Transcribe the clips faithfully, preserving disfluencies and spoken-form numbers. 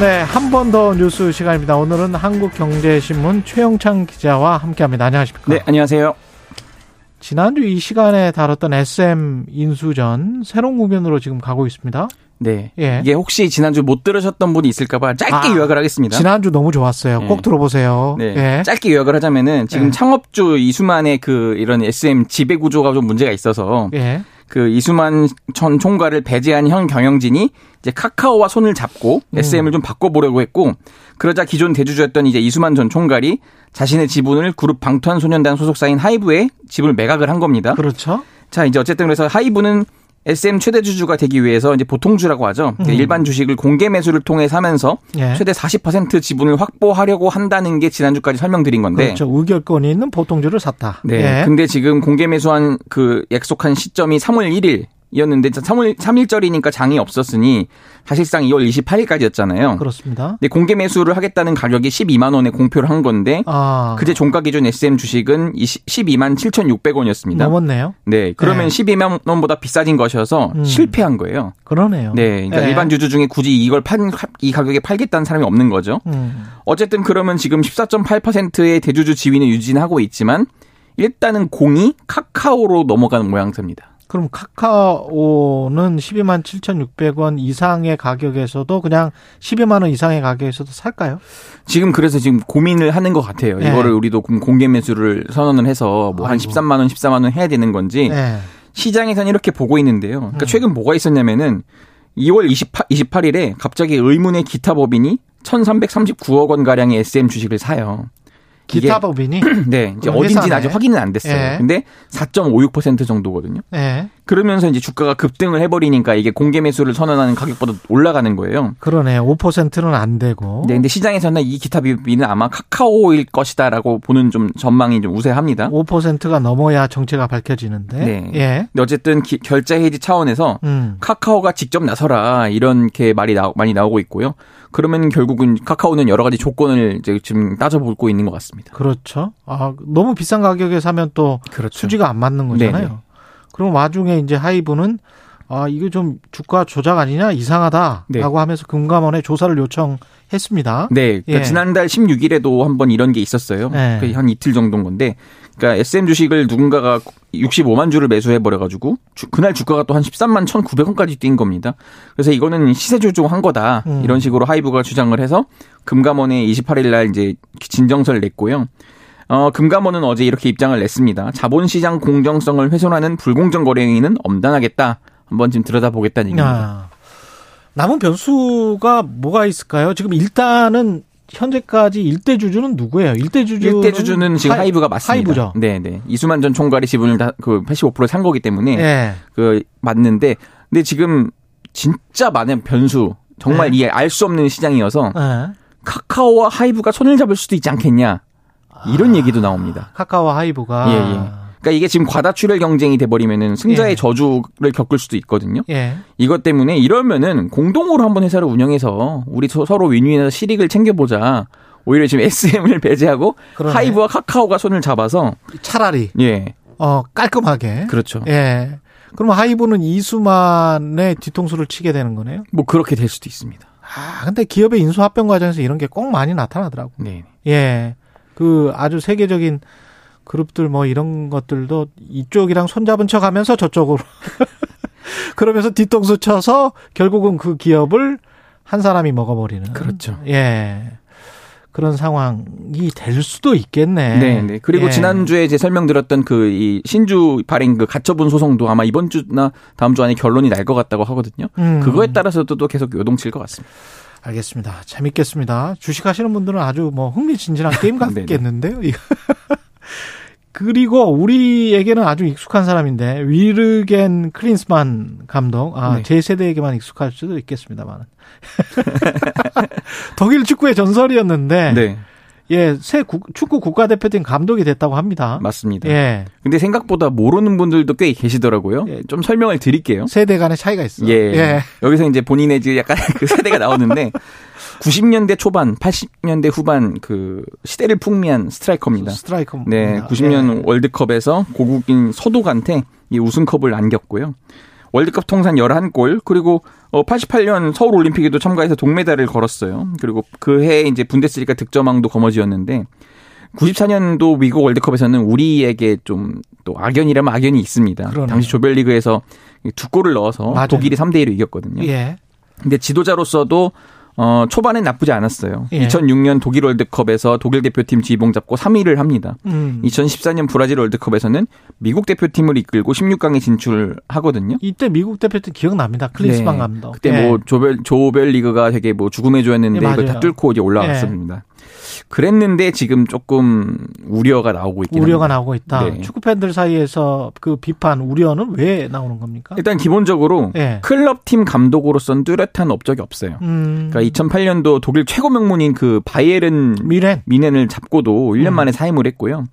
네, 한 번 더 뉴스 시간입니다. 오늘은 한국경제신문 최영창 기자와 함께합니다. 안녕하십니까? 네, 안녕하세요. 지난주 이 시간에 다뤘던 에스엠 인수전 새로운 국면으로 지금 가고 있습니다. 네, 예. 이게 혹시 지난주 못 들으셨던 분이 있을까 봐 짧게 아, 요약을 하겠습니다. 지난주 너무 좋았어요. 네. 꼭 들어보세요. 네. 예. 짧게 요약을 하자면은 지금 예. 창업주 이수만의 그 이런 에스엠 지배구조가 좀 문제가 있어서 예. 그 이수만 전 총괄을 배제한 현 경영진이 이제 카카오와 손을 잡고 음. 에스엠을 좀 바꿔보려고 했고, 그러자 기존 대주주였던 이제 이수만 전 총괄이 자신의 지분을 그룹 방탄소년단 소속사인 하이브에 지분을 매각을 한 겁니다. 그렇죠. 자, 이제 어쨌든 그래서 하이브는 에스엠 최대 주주가 되기 위해서 이제 보통주라고 하죠. 음. 일반 주식을 공개 매수를 통해 사면서 예. 최대 사십 퍼센트 지분을 확보하려고 한다는 게 지난주까지 설명드린 건데. 그렇죠. 의결권이 있는 보통주를 샀다. 네. 예. 근데 지금 공개 매수한 그 약속한 시점이 삼월 일일. 이었는데 삼월 삼일절이니까 장이 없었으니 사실상 이월 이십팔일까지였잖아요. 그렇습니다. 근데 공개 매수를 하겠다는 가격이 십이만 원에 공표를 한 건데 아. 그제 종가 기준 에스엠 주식은 십이만 칠천육백 원이었습니다. 넘었네요. 네, 그러면 네. 십이만 원보다 비싸진 것이어서 음. 실패한 거예요. 그러네요. 네, 그러니까 네. 일반 주주 중에 굳이 이걸 판, 이 가격에 팔겠다는 사람이 없는 거죠. 음. 어쨌든 그러면 지금 십사 점 팔 퍼센트의 대주주 지위는 유지하고 있지만 일단은 공이 카카오로 넘어가는 모양새입니다. 그럼 카카오는 십이만 칠천육백 원 이상의 가격에서도 그냥 십이만 원 이상의 가격에서도 살까요? 지금 그래서 지금 고민을 하는 것 같아요. 네. 이거를 우리도 공개 매수를 선언을 해서 뭐 한 십삼만 원, 십사만 원 해야 되는 건지 네. 시장에서는 이렇게 보고 있는데요. 그러니까 음. 최근 뭐가 있었냐면은 이월 이십팔일에 갑자기 의문의 기타 법인이 천삼백삼십구억 원 가량의 에스엠 주식을 사요. 기타 법인이? 네. 이제 어딘지는 아직 확인은 안 됐어요. 예. 근데 사 점 오육 퍼센트 정도거든요. 예. 그러면서 이제 주가가 급등을 해버리니까 이게 공개 매수를 선언하는 가격보다 올라가는 거예요. 그러네요. 오 퍼센트는 안 되고. 네. 근데 시장에서는 이 기타 법인은 아마 카카오일 것이다라고 보는 좀 전망이 좀 우세합니다. 오 퍼센트가 넘어야 정체가 밝혀지는데. 네. 예. 근데 어쨌든 기, 결제 해지 차원에서 음. 카카오가 직접 나서라 이렇게 말이 나, 많이 나오고 있고요. 그러면 결국은 카카오는 여러 가지 조건을 이제 지금 따져보고 있는 것 같습니다. 그렇죠. 아, 너무 비싼 가격에 사면 또 그렇죠. 수지가 안 맞는 거잖아요. 네네. 그럼 와중에 이제 하이브는 아, 이거 좀 주가 조작 아니냐 이상하다라고 네. 하면서 금감원에 조사를 요청했습니다. 네. 그러니까 예. 지난달 십육일에도 한번 이런 게 있었어요. 예. 그러니까 한 이틀 정도인 건데, 그러니까 에스엠 주식을 누군가가 육십오만 주를 매수해버려가지고 주, 그날 주가가 또 한 십삼만 천구백 원까지 뛴 겁니다. 그래서 이거는 시세 조종한 거다 음. 이런 식으로 하이브가 주장을 해서 금감원에 이십팔일 날 이제 진정서를 냈고요. 어, 금감원은 어제 이렇게 입장을 냈습니다. 자본시장 공정성을 훼손하는 불공정 거래 행위는 엄단하겠다. 한번 지금 들여다보겠다는 얘기입니다. 아, 남은 변수가 뭐가 있을까요? 지금 일단은 현재까지 일대 주주는 누구예요? 일대 주주는 일대 주주는 지금 하이, 하이브가 맞습니다. 하이브죠. 네, 네. 이수만 전 총괄이 지분을 다 그 팔십오 퍼센트 산 거기 때문에 네. 그 맞는데, 근데 지금 진짜 많은 변수, 정말 네. 이게 알 수 없는 시장이어서 네. 카카오와 하이브가 손을 잡을 수도 있지 않겠냐 이런 아, 얘기도 나옵니다. 카카오와 하이브가. 예, 예. 그러니까 이게 지금 과다출혈 경쟁이 돼버리면은 승자의 예. 저주를 겪을 수도 있거든요. 예. 이것 때문에 이러면은 공동으로 한번 회사를 운영해서 우리 서로 윈윈해서 실익을 챙겨보자. 오히려 지금 에스엠을 배제하고 그러네. 하이브와 카카오가 손을 잡아서 차라리 예, 어 깔끔하게 그렇죠. 예. 그럼 하이브는 이수만의 뒤통수를 치게 되는 거네요. 뭐 그렇게 될 수도 있습니다. 아, 근데 기업의 인수 합병 과정에서 이런 게 꼭 많이 나타나더라고. 네. 예. 그 아주 세계적인 그룹들 뭐 이런 것들도 이쪽이랑 손잡은 척하면서 저쪽으로 그러면서 뒤통수 쳐서 결국은 그 기업을 한 사람이 먹어버리는 그렇죠. 예. 그런 상황이 될 수도 있겠네. 네, 네. 그리고 예. 지난주에 이제 설명드렸던 그 이 신주 발행 그 가처분 소송도 아마 이번 주나 다음 주 안에 결론이 날 것 같다고 하거든요. 음. 그거에 따라서도 또 계속 요동칠 것 같습니다. 알겠습니다. 재밌겠습니다. 주식하시는 분들은 아주 뭐 흥미진진한 게임 같겠는데요. 그리고 우리에게는 아주 익숙한 사람인데 위르겐 클린스만 감독. 아, 네. 제 세대에게만 익숙할 수도 있겠습니다만. 독일 축구의 전설이었는데 네. 예, 새 국, 축구 국가대표팀 감독이 됐다고 합니다. 맞습니다. 예. 근데 생각보다 모르는 분들도 꽤 계시더라고요. 예. 좀 설명을 드릴게요. 세대 간의 차이가 있어요. 예. 예. 여기서 이제 본인의 이제 약간 그 세대가 나오는데 구십 년대 초반, 팔십 년대 후반 그 시대를 풍미한 스트라이커입니다. 스트라이커. 네, 구십 년 예. 월드컵에서 고국인 서독한테 이 우승컵을 안겼고요. 월드컵 통산 열한 골, 그리고 팔십팔 년 서울 올림픽에도 참가해서 동메달을 걸었어요. 그리고 그해 이제 분데스리가 득점왕도 거머쥐었는데 구십사 년도 미국 월드컵에서는 우리에게 좀 또 악연이라면 악연이 있습니다. 그러네. 당시 조별리그에서 두 골을 넣어서 맞아요. 독일이 삼 대 일로 이겼거든요. 예. 근데 지도자로서도 어, 초반엔 나쁘지 않았어요. 예. 이천육 년 독일 월드컵에서 독일 대표팀 지휘봉 잡고 삼 위를 합니다. 음. 이천십사 년 브라질 월드컵에서는 미국 대표팀을 이끌고 십육 강에 진출하거든요. 이때 미국 대표팀 기억납니다. 클린스만 네. 감독. 그때 예. 뭐 조별, 조별리그가 되게 뭐 죽음의 조였는데 예, 이거 다 뚫고 이제 올라왔습니다. 예. 그랬는데 지금 조금 우려가 나오고 있긴 우려가 합니다. 나오고 있다. 네. 축구 팬들 사이에서 그 비판, 우려는 왜 나오는 겁니까? 일단 기본적으로 네. 클럽팀 감독으로서는 뚜렷한 업적이 없어요. 음. 그러니까 이천팔 년도 독일 최고 명문인 그 바이에른 뮌헨. 뮌헨을 잡고도 일 년 음. 만에 사임을 했고요.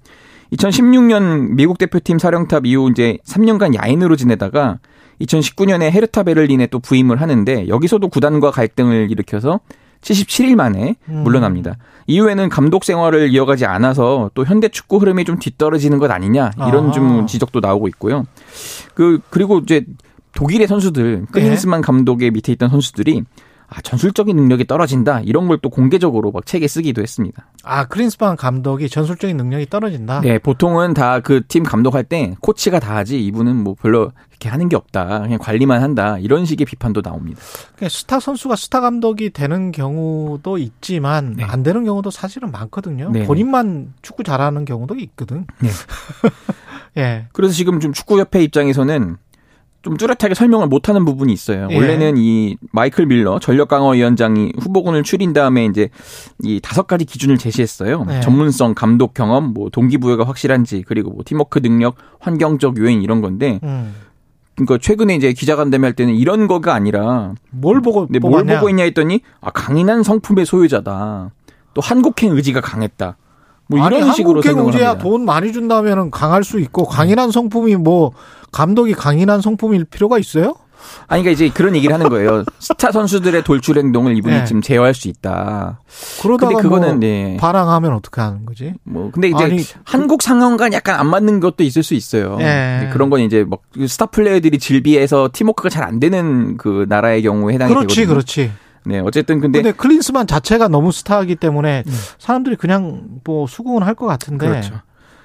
이천십육 년 미국 대표팀 사령탑 이후 이제 삼 년간 야인으로 지내다가 이천십구 년에 헤르타 베를린에 또 부임을 하는데 여기서도 구단과 갈등을 일으켜서 칠십칠 일 만에 물러납니다. 음. 이후에는 감독 생활을 이어가지 않아서 또 현대 축구 흐름이 좀 뒤떨어지는 것 아니냐 이런 아. 좀 지적도 나오고 있고요. 그 그리고 이제 독일의 선수들 클린스만 네. 감독의 밑에 있던 선수들이 아, 전술적인 능력이 떨어진다 이런 걸 또 공개적으로 막 책에 쓰기도 했습니다. 아, 클린스만 감독이 전술적인 능력이 떨어진다? 네, 보통은 다 그 팀 감독할 때 코치가 다 하지 이분은 뭐 별로 이렇게 하는 게 없다. 그냥 관리만 한다. 이런 식의 비판도 나옵니다. 스타 선수가 스타 감독이 되는 경우도 있지만 네. 안 되는 경우도 사실은 많거든요. 네. 본인만 축구 잘하는 경우도 있거든. 네. 예. 그래서 지금 좀 축구협회 입장에서는 좀 뚜렷하게 설명을 못하는 부분이 있어요. 예. 원래는 이 마이클 밀러 전력강화위원장이 후보군을 추린 다음에 이제 이 다섯 가지 기준을 제시했어요. 예. 전문성, 감독 경험, 뭐 동기부여가 확실한지, 그리고 뭐 팀워크 능력, 환경적 요인 이런 건데. 음. 그러니까 최근에 이제 기자간담회 할 때는 이런 거가 아니라 뭘 보고 네, 뭘 보고 있냐 했더니 아, 강인한 성품의 소유자다. 또 한국행 의지가 강했다. 뭐 이런 아니, 식으로 생각을 합니다. 돈 많이 준다면은 강할 수 있고 강인한 성품이 뭐 감독이 강인한 성품일 필요가 있어요? 아니 그러니까 이제 그런 얘기를 하는 거예요. 스타 선수들의 돌출 행동을 이분이 네. 지금 제어할 수 있다. 그러다가 근데 그거는 뭐 네. 반항하면 어떻게 하는 거지? 뭐 근데 이제 아니, 한국 상황과 약간 안 맞는 것도 있을 수 있어요. 네. 그런 건 이제 막 스타 플레이어들이 질비해서 팀워크가 잘 안 되는 그 나라의 경우에 해당이 되거든요. 그렇지, 그렇지. 네, 어쨌든 근데, 근데 클린스만 자체가 너무 스타이기 때문에 음. 사람들이 그냥 뭐 수긍은 할 것 같은데. 그렇죠.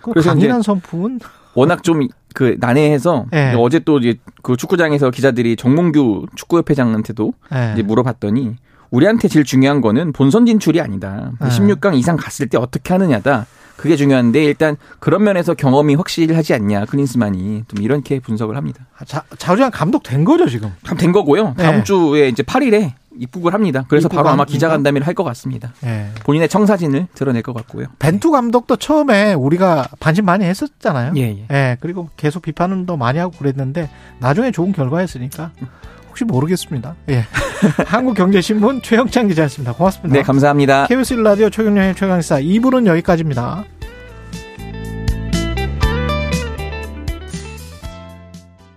그래서 강인한 선풍은 워낙 좀 그 난해해서 네. 어제 또 이제 그 축구장에서 기자들이 정몽규 축구협회장한테도 네. 이제 물어봤더니 우리한테 제일 중요한 거는 본선 진출이 아니다. 네. 십육 강 이상 갔을 때 어떻게 하느냐다. 그게 중요한데 일단 그런 면에서 경험이 확실하지 않냐 클린스만이 좀 이렇게 분석을 합니다. 자, 자우리안 감독 된 거죠 지금? 된 거고요. 다음 네. 주에 이제 팔 일에 입국을 합니다. 그래서 바로 아마 기자간담회를 할 것 같습니다. 네. 본인의 청사진을 드러낼 것 같고요. 벤투 감독도 처음에 우리가 반신반의 했었잖아요. 예, 예. 예, 그리고 계속 비판은 더 많이 하고 그랬는데 나중에 좋은 결과였으니까 혹시 모르겠습니다. 예. 한국경제신문 최영창 기자였습니다. 고맙습니다. 네, 감사합니다. 케이비에스 일 라디오 최경영의 최강시사 이 부는 여기까지입니다.